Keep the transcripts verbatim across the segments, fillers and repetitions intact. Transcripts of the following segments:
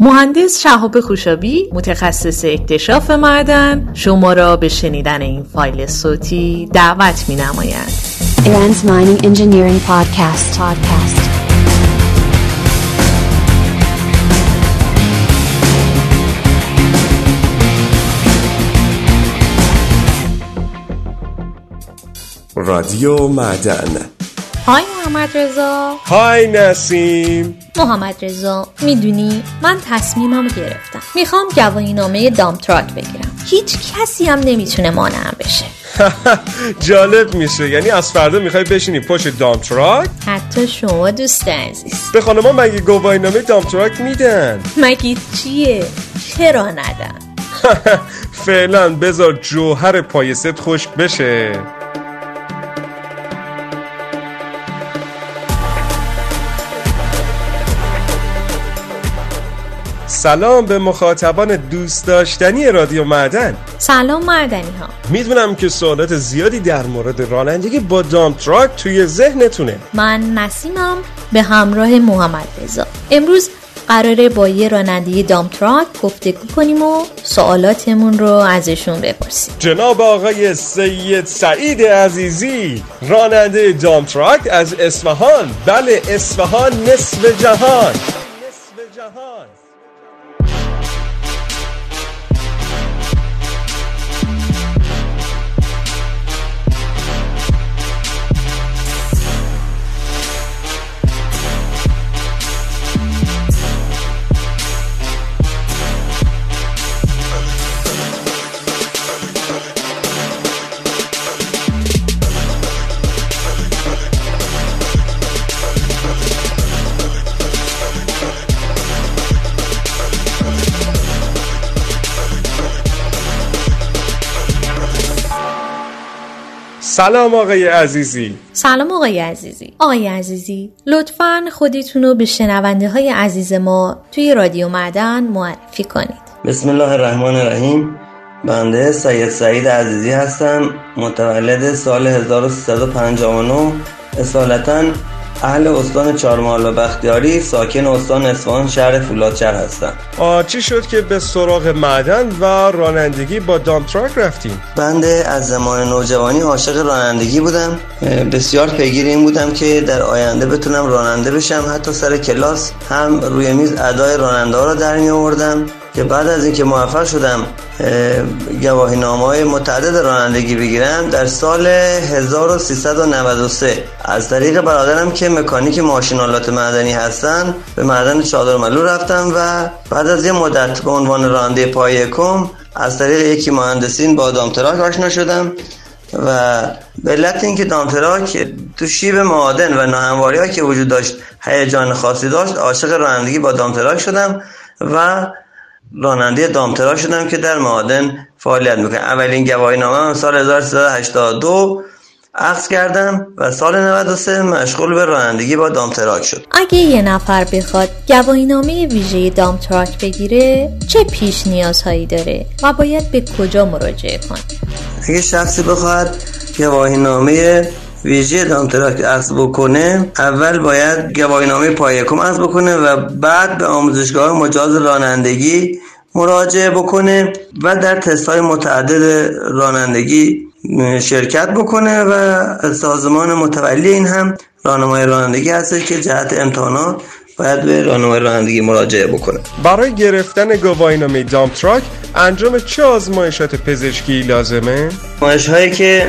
مهندس شهاب خوشابی، متخصص اکتشاف معدن، شما را به شنیدن این فایل صوتی دعوت می‌نماید. Iran's Mining Engineering Podcast Podcast. رادیو معدن. های محمدرضا. های نسیم. محمدرضا، میدونی من تصمیمم گرفتم، میخوام گواهینامه دامپتراک بگیرم، هیچ کسی هم نمیتونه مانعم بشه. جالب میشه، یعنی از فردا میخوای بشینی پشت دامپتراک؟ حتی شما دوست عزیز، به خانما مگه گواهینامه دامپتراک میدن؟ مگه چیه؟ چرا ندن؟ فعلا بذار جوهر پایست خشک بشه. سلام به مخاطبان دوست داشتنی رادیو معدن. سلام معدنی ها. میدونم که سوالات زیادی در مورد رانندگی با دامپتراک توی ذهنتونه. من نسیمم به همراه محمدرضا. امروز قراره با یه راننده دامپتراک گفتگو کنیم و سوالاتمون رو ازشون بپرسیم. جناب آقای سید سعید عزیزی، راننده دامپتراک از اصفهان. بله، اصفهان نصف جهان. نصف جهان. سلام آقای عزیزی. سلام آقای عزیزی. آقای عزیزی، لطفاً خودتونو به شنونده های عزیز ما توی رادیو معدن معرفی کنید. بسم الله الرحمن الرحیم. بنده سید سعید عزیزی هستم، متولد سال هزار و سیصد و پنجاه و نه، اصالتاً اهل استان چهارمحال بختیاری، ساکن استان اصفهان شهر فولادشهر هستم. آ چی شد که به سراغ معدن و رانندگی با دامپتراک رفتیم؟ بنده از زمان نوجوانی عاشق رانندگی بودم، بسیار پیگیر این بودم که در آینده بتونم راننده بشم. حتی سر کلاس هم روی میز ادای راننده ها را در می آوردم که بعد از اینکه موفق شدم گواهینامه‌های متعدد رانندگی بگیرم، در سال هزار و سیصد و نود و سه از طریق برادرم که مکانیک ماشین‌آلات معدنی هستن به معدن چادرملو رفتم و بعد از یه مدت به عنوان راننده پایه کم از طریق یکی مهندسین با دامپتراک آشنا شدم و به علت اینکه دامپتراک تو شیب معادن و ناهمواری‌هایی که وجود داشت هیجان خاصی داشت، عاشق رانندگی با دامپتراک شدم و راننده دامپتراک شدم که در معادن فعالیت میکنم. اولین گواهینامه‌ام سال هزار و سیصد و هشتاد و دو عقد کردم و سال نود و سه مشغول به رانندگی با دامپتراک شد. اگه یه نفر بخواد گواهینامه ویژه دامپتراک بگیره، چه پیش نیازهایی داره و باید به کجا مراجعه کنه؟ اگه شخصی بخواد گواهینامه ویژه دامپتراک اخذ بکنه، اول باید گواهینامه پایه کم اخذ بکنه و بعد به آموزشگاه مجاز رانندگی مراجعه بکنه و در تست‌های متعدد رانندگی شرکت بکنه و سازمان متولی این هم راهنمای رانندگی هست که جهت امتحانات باید به راهنمای رانندگی مراجعه بکنه. برای گرفتن گواهینامه دامپتراک انجام چه آزمایشات پزشکی لازمه؟ آزمایش‌هایی که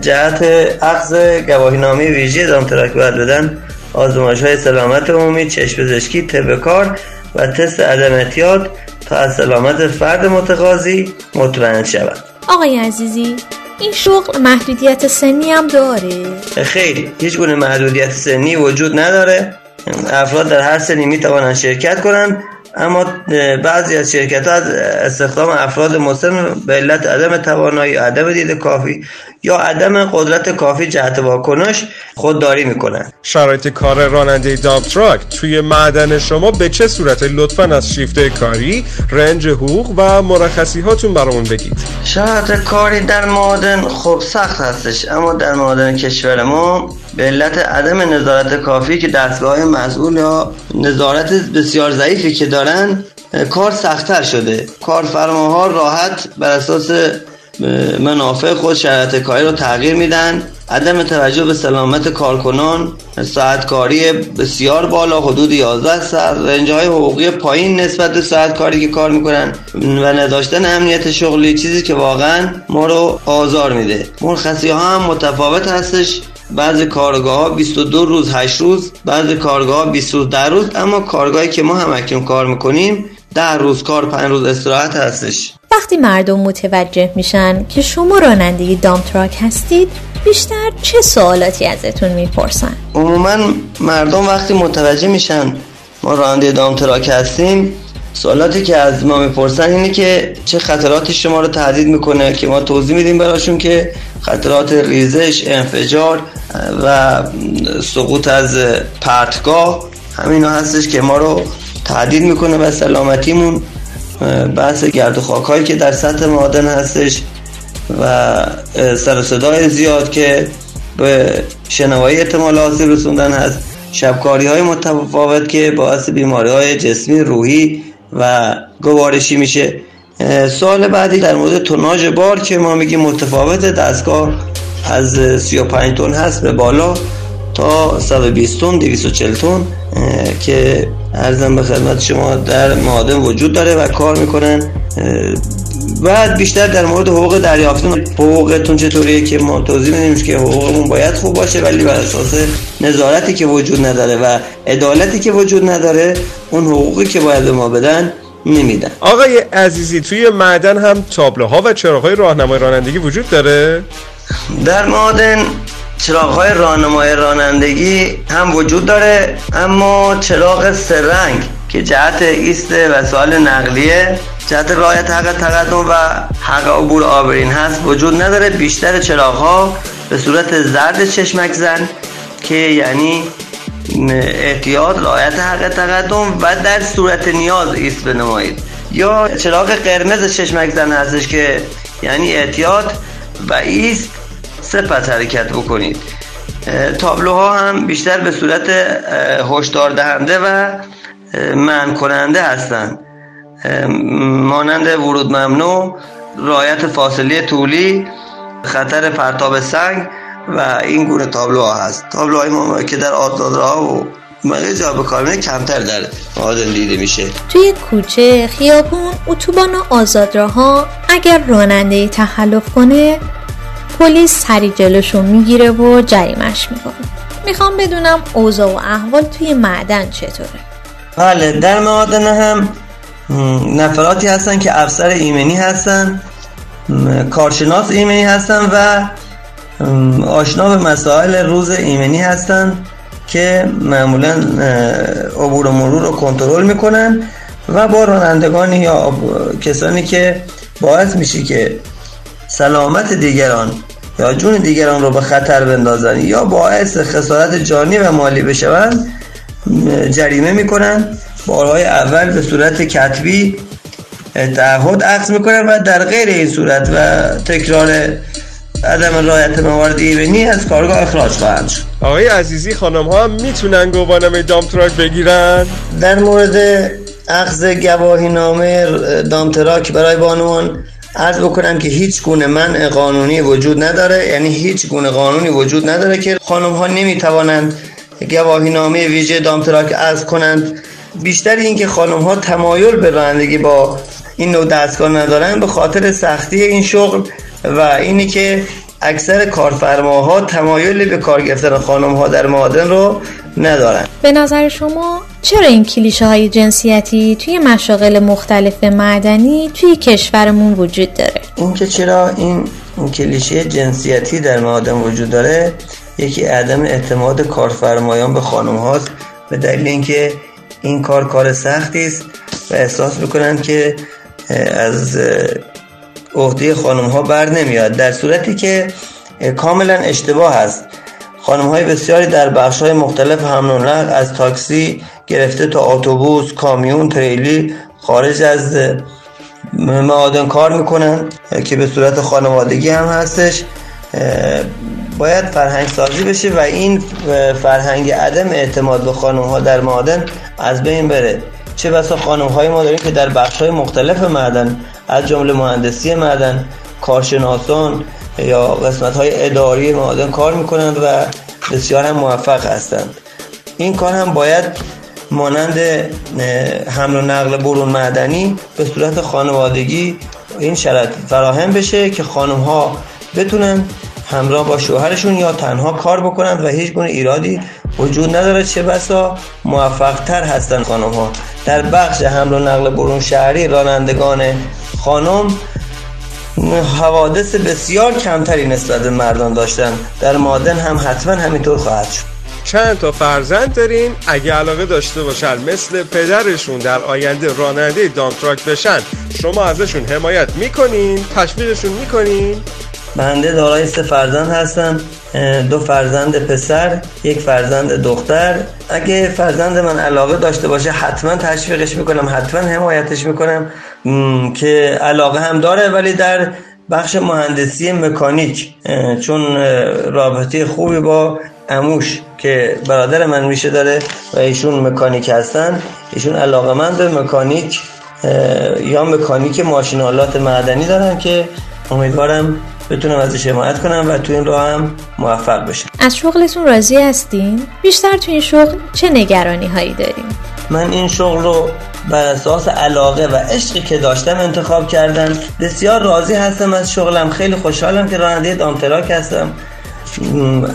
جهت اخذ گواهینامه ویژه دامپتراک باید بدن آزمایش‌های سلامت عمومی، چشم پزشکی، طب کار و تست عدم اعتیاد تا از سلامت فرد متقاضی مطمئن شود. آقای عزیزی، این شغل محدودیت سنی هم داره؟ خیر، هیچ گونه محدودیت سنی وجود نداره. افراد در هر سنی می توانند شرکت کنند، اما بعضی از شرکت‌ها از استخدام افراد مسن به علت عدم توانایی، عدم دید کافی یا عدم قدرت کافی جهت واکنش خودداری می‌کنند. شرایط کار راننده دامپتراک توی معدن شما به چه صورته؟ لطفاً از شیفته کاری، رنج حقوق و مرخصی هاتون برامون بگید. شرایط کاری در معادن خب سخت هستش، اما در معادن کشور ما به علت عدم نظارت کافی که دستگاه مسئول یا نظارت بسیار ضعیفی که دارن، کار سخت‌تر شده. کارفرماها راحت بر اساس منافع خود شرایط کاری رو تغییر میدن. عدم توجه به سلامت کارکنان، ساعت کاری بسیار بالا، حدود یازده ساعت، رنج‌های حقوقی پایین نسبت به ساعت کاری که کار میکنن و نداشتن امنیت شغلی، چیزی که واقعا ما رو آزار میده. مرخصی‌ها هم متفاوت هستش. بعضی کارگاه‌ها بیست و دو روز، هشت روز، بعضی کارگاه‌ها بیست و دو روز، اما کارگاهی که ما هم اکنون کار میکنیم ده روز کار، پنج روز استراحت هستش. وقتی مردم متوجه میشن که شما راننده دامپتراک هستید، بیشتر چه سوالاتی ازتون میپرسن؟ عموما مردم وقتی متوجه میشن ما راننده دامپتراک هستیم، سوالاتی که از ما میپرسن اینه که چه خطراتی شما رو تهدید میکنه، که ما توضیح میدیم براشون که خطرات ریزش، انفجار و سقوط از پرتگاه، همینا هستش که ما رو تهدید میکنه و سلامتیمون. بحث گرد و خاک‌هایی که در سطح معادن هستش و سر و صدای زیاد که به شنوایی احتمال آسیب رسوندن هست، شبکاری‌های متفاوت که باعث بیماری‌های جسمی، روحی و گوارشی میشه. سوال بعدی در مورد توناژ بار که ما میگیم متفاوت، دستگاه از سی و پنج تن هست به بالا تا صد و بیست تن، دویست و چهل تن که عرضم به خدمت شما در معادن وجود داره و کار میکنن. بعد بیشتر در مورد حقوق دریافتن، حقوقتون چطوریه، که ما توضیح میدیم که حقوقمون باید خوب باشه، ولی بر اساس نظارتی که وجود نداره و عدالتی که وجود نداره، اون حقوقی که باید به ما بدن نمیدن. آقای عزیزی، توی معدن هم تابلوها و چراغ‌های راهنمای رانندگی وجود داره؟ در معادن چراغ‌های راهنمای رانندگی هم وجود داره، اما چراغ سه رنگ که جهت ایست وسایل نقلیه، جهت رعایت حق تقدم و حق عبور آبرین هست وجود نداره. بیشتر چراغ‌ها به صورت زرد چشمک زن که یعنی احتیاط، رعایت حق تقدم و در صورت نیاز ایست بنمایید، یا چراغ قرمز چشمک زن هستش که یعنی احتیاط و ایست سپس حرکت بکنید. تابلوها هم بیشتر به صورت هشدار دهنده و منع کننده هستند، مانند ورود ممنوع، رعایت فاصله طولی، خطر پرتاب سنگ و این گونه تابلوها هست. تابلوهای ما که در آزادراه‌ها و مغازه جا به کار میره کمتر در معادن دیده میشه. توی کوچه، خیابون، اتوبان و آزادراه‌ها اگر راننده تخلف کنه، پلیس سری جلوشو میگیره و جریمه‌اش میکنه. میخوام بدونم اوضاع و احوال توی معدن چطوره؟ بله، در معادن هم نفراتی هستن که افسر ایمنی هستن، کارشناس ایمنی هستن و آشنا به مسائل روز ایمنی هستن که معمولا عبور و مرور رو کنترل میکنن و با رانندگان یا کسانی که باعث میشه که سلامت دیگران یا جون دیگران رو به خطر بندازن یا باعث خسارت جانی و مالی بشوند جریمه میکنن. بارهای اول به صورت کتبی تعهد عکس میکنن و در غیر این صورت و تکرار عدم رعایت موارد ایمنی از کارگاه اخراج خواهند شد. آقای عزیزی، خانم ها هم میتونن گواهینامه دامپتراک بگیرن؟ در مورد اخذ گواهینامه دامپتراک برای بانوان عرض بکنم که هیچ گونه منع قانونی وجود نداره، یعنی هیچ گونه قانونی وجود نداره که خانم ها نمیتوانند گواهینامه ویژه دامپتراک عرض کنند. بیشتر این که خانم ها تمایل به رانندگی با این نوع دستگاه ندارن به خاطر سختی این شغل و اینی که اکثر کارفرماها تمایل به کار گرفتن خانم ها در معادن رو ندارن. به نظر شما چرا این کلیشه های جنسیتی توی مشاغل مختلف معدنی توی کشورمون وجود داره؟ این که چرا این کلیشه جنسیتی در معادن وجود داره، یکی عدم اعتماد کارفرمایان به خانم هاست، به دلیل اینکه این کار کار سختی است و احساس میکنن که از عهده خانم ها بر نمیاد، در صورتی که کاملا اشتباه است. خانم های بسیاری در بخش های مختلف حمل و نقل، از تاکسی گرفته تا اتوبوس، کامیون، تریلی، خارج از معادن کار میکنن که به صورت خانوادگی هم هستش. باید فرهنگ سازی بشه و این فرهنگ عدم اعتماد به خانم ها در معادن از بین بره. چه بسا خانم‌های ما داریم که در بخش‌های مختلف معدن از جمله مهندسی معدن، کارشناسان یا قسمت‌های اداری معدن کار می‌کنند و بسیار هم موفق هستند. این کار هم باید مانند حمل و نقل برون معدنی به صورت خانوادگی این شرط فراهم بشه که خانم‌ها بتونن همراه با شوهرشون یا تنها کار بکنند و هیچ گونه ایرادی وجود نداره. چه بسا موفق تر هستن خانم ها در بخش حمل و نقل برون شهری. رانندگان خانم حوادث بسیار کمتری نسبت به مردان داشتن، در معادن هم حتما همینطور خواهد شد. چند تا فرزند داریم، اگه علاقه داشته باشن مثل پدرشون در آینده راننده دامپتراک بشن، شما ازشون حمایت میکنین؟ تشویقشون میکنین؟ بنده دارای سه فرزند هستم، دو فرزند پسر، یک فرزند دختر. اگه فرزند من علاقه داشته باشه حتما تشویقش میکنم، حتما حمایتش میکنم م- که علاقه هم داره، ولی در بخش مهندسی مکانیک، چون رابطه خوبی با عموش که برادر من میشه داره و ایشون مکانیک هستن. ایشون علاقه‌مند به مکانیک یا مکانیک ماشین آلات معدنی دارن که امیدوارم بتونم ازش حمایت کنم و تو این راه هم موفق بشم. از شغلتون راضی هستین؟ بیشتر تو این شغل چه نگرانی هایی دارین؟ من این شغل رو بر اساس علاقه و عشقی که داشتم انتخاب کردم. بسیار راضی هستم از شغلم، خیلی خوشحالم که راننده دامپتراک هستم.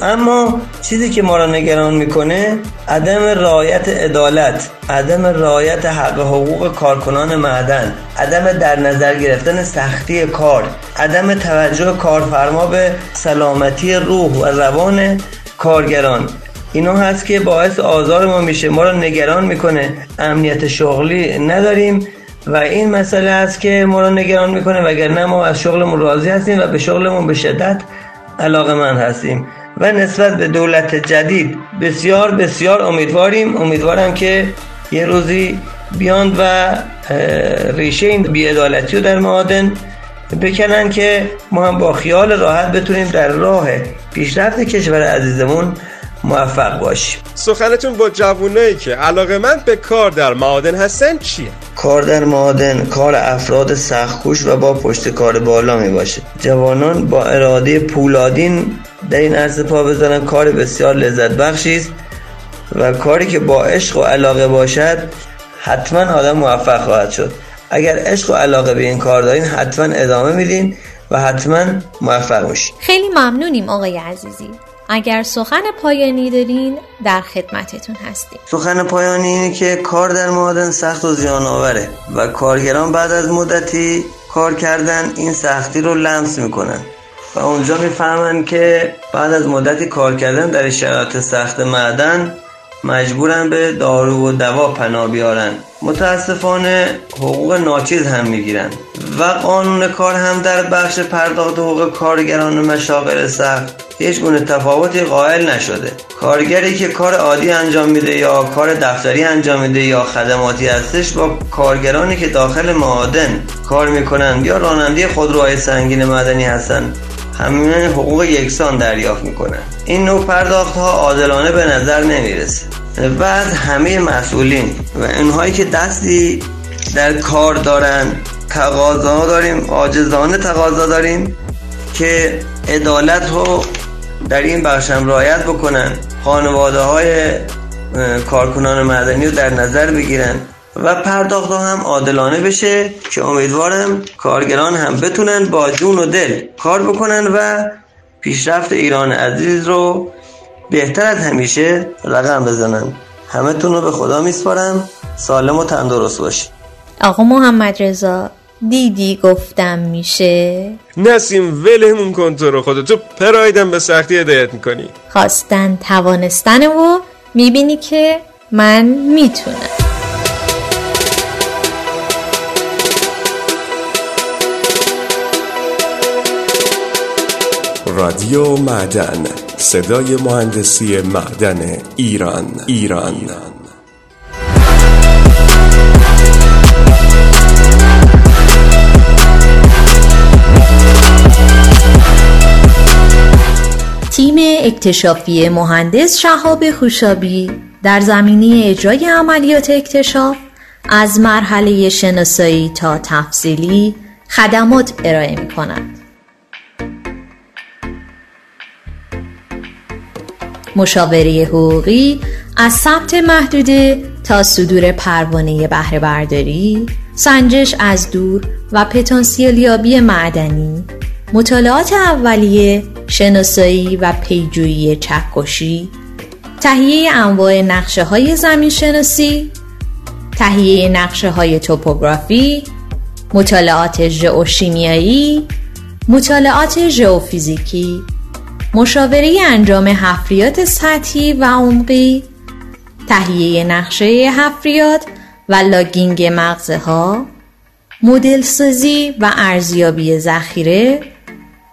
اما چیزی که ما را نگران میکنه عدم رعایت عدالت، عدم رعایت حق و حقوق کارکنان معدن، عدم در نظر گرفتن سختی کار، عدم توجه کارفرما به سلامتی روح و روان کارگران، اینا هست که باعث آزار ما میشه، ما را نگران میکنه. امنیت شغلی نداریم و این مسئله هست که ما را نگران میکنه، وگرنه ما از شغلمون راضی هستیم و به شغلمون به شدت علاقه من هستیم و نسبت به دولت جدید بسیار بسیار امیدواریم. امیدوارم که یه روزی بیاند و ریشه این بی‌عدالتی رو در معادن بکنن که ما هم با خیال راحت بتونیم در راه پیشرفت کشور عزیزمون موفق باشیم. سخنتون با جوانایی که علاقه‌مند به کار در معادن هستن چیه؟ کار در معادن کار افراد سخت‌کوش و با پشت کار بالا می باشه. جوانان با اراده پولادین در این عرصه پا بزنن. کار بسیار لذت بخشی است و کاری که با عشق و علاقه باشد حتما آدم موفق خواهد شد. اگر عشق و علاقه به این کار دارین حتما ادامه میدین و حتما موفق میشین. خیلی ممنونیم آقای عزیزی. اگر سخن پایانی دارین در خدمتتون هستیم. سخن پایانی اینه که کار در معادن سخت و زیان‌آوره و کارگران بعد از مدتی کار کردن این سختی رو لمس میکنن و اونجا میفهمن که بعد از مدتی کار کردن در شرایط سخت معدن مجبورن به دارو و دوا پناه بیارن. متاسفانه حقوق ناچیز هم میگیرن و قانون کار هم در بخش پرداخت حقوق کارگران و مشاغل سخت هیچ گونه تفاوتی قائل نشده. کارگری که کار عادی انجام میده یا کار دفتری انجام میده یا خدماتی هستش با کارگرانی که داخل معادن کار میکنن یا راننده خودروهای سنگین معدنی هستن همین حقوق یکسان دریافت میکنن. این نوع پرداخت ها عادلانه به نظر نمیرسه و از همه مسئولین و اونهایی که دستی در کار دارن تقاضا داریم، عاجزانه تقاضا داریم که عدالت رو در این بخش هم رعایت بکنن، خانواده های کارکنان معدنی رو در نظر بگیرن و پرداخت ها هم عادلانه بشه که امیدوارم کارگران هم بتونن با جون و دل کار بکنن و پیشرفت ایران عزیز رو بهتر از همیشه رقم بزنن. همه تون رو به خدا میسپارم، سالم و تندرست باشید. آقا محمدرضا، دیدی گفتم میشه. نسیم ولمون کن، تو رو خدا، تو پرایدم به سختی هدایت میکنی. خواستن توانستن و میبینی که من میتونم. رادیو معدن، صدای مهندسی معدن ایران ایران تیم اکتشافی مهندس شهاب خوشابی در زمینه اجرای عملیات اکتشاف از مرحله شناسایی تا تفصیلی خدمات ارائه می‌کنند. مشاوره حقوقی از ثبت محدوده تا صدور پروانه بهره برداری، سنجش از دور و پتانسیلیابی معدنی، مطالعات اولیه، شناسایی و پیجویی چک‌کشی، تهیه انواع نقشه‌های زمین‌شناسی، تهیه نقشه‌های توپوگرافی، مطالعات ژئوشیمیایی، مطالعات ژئوفیزیکی، مشاوره انجام حفریات سطحی و عمقی، تهیه نقشه حفریات و لاگینگ مغزها، مدل سازی و ارزیابی ذخیره،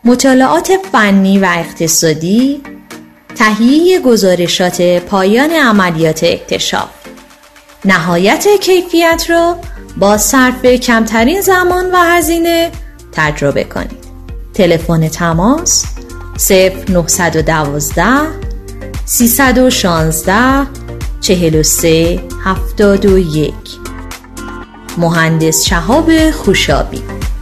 مطالعات فنی و اقتصادی، تهیه گزارشات پایان عملیات اکتشاف. نهایت کیفیت را با صرف کمترین زمان و هزینه تجربه کنید. تلفن تماس صفر نه یک دو سه یک شش چهار سه هفت یک. مهندس شهاب خوشابی.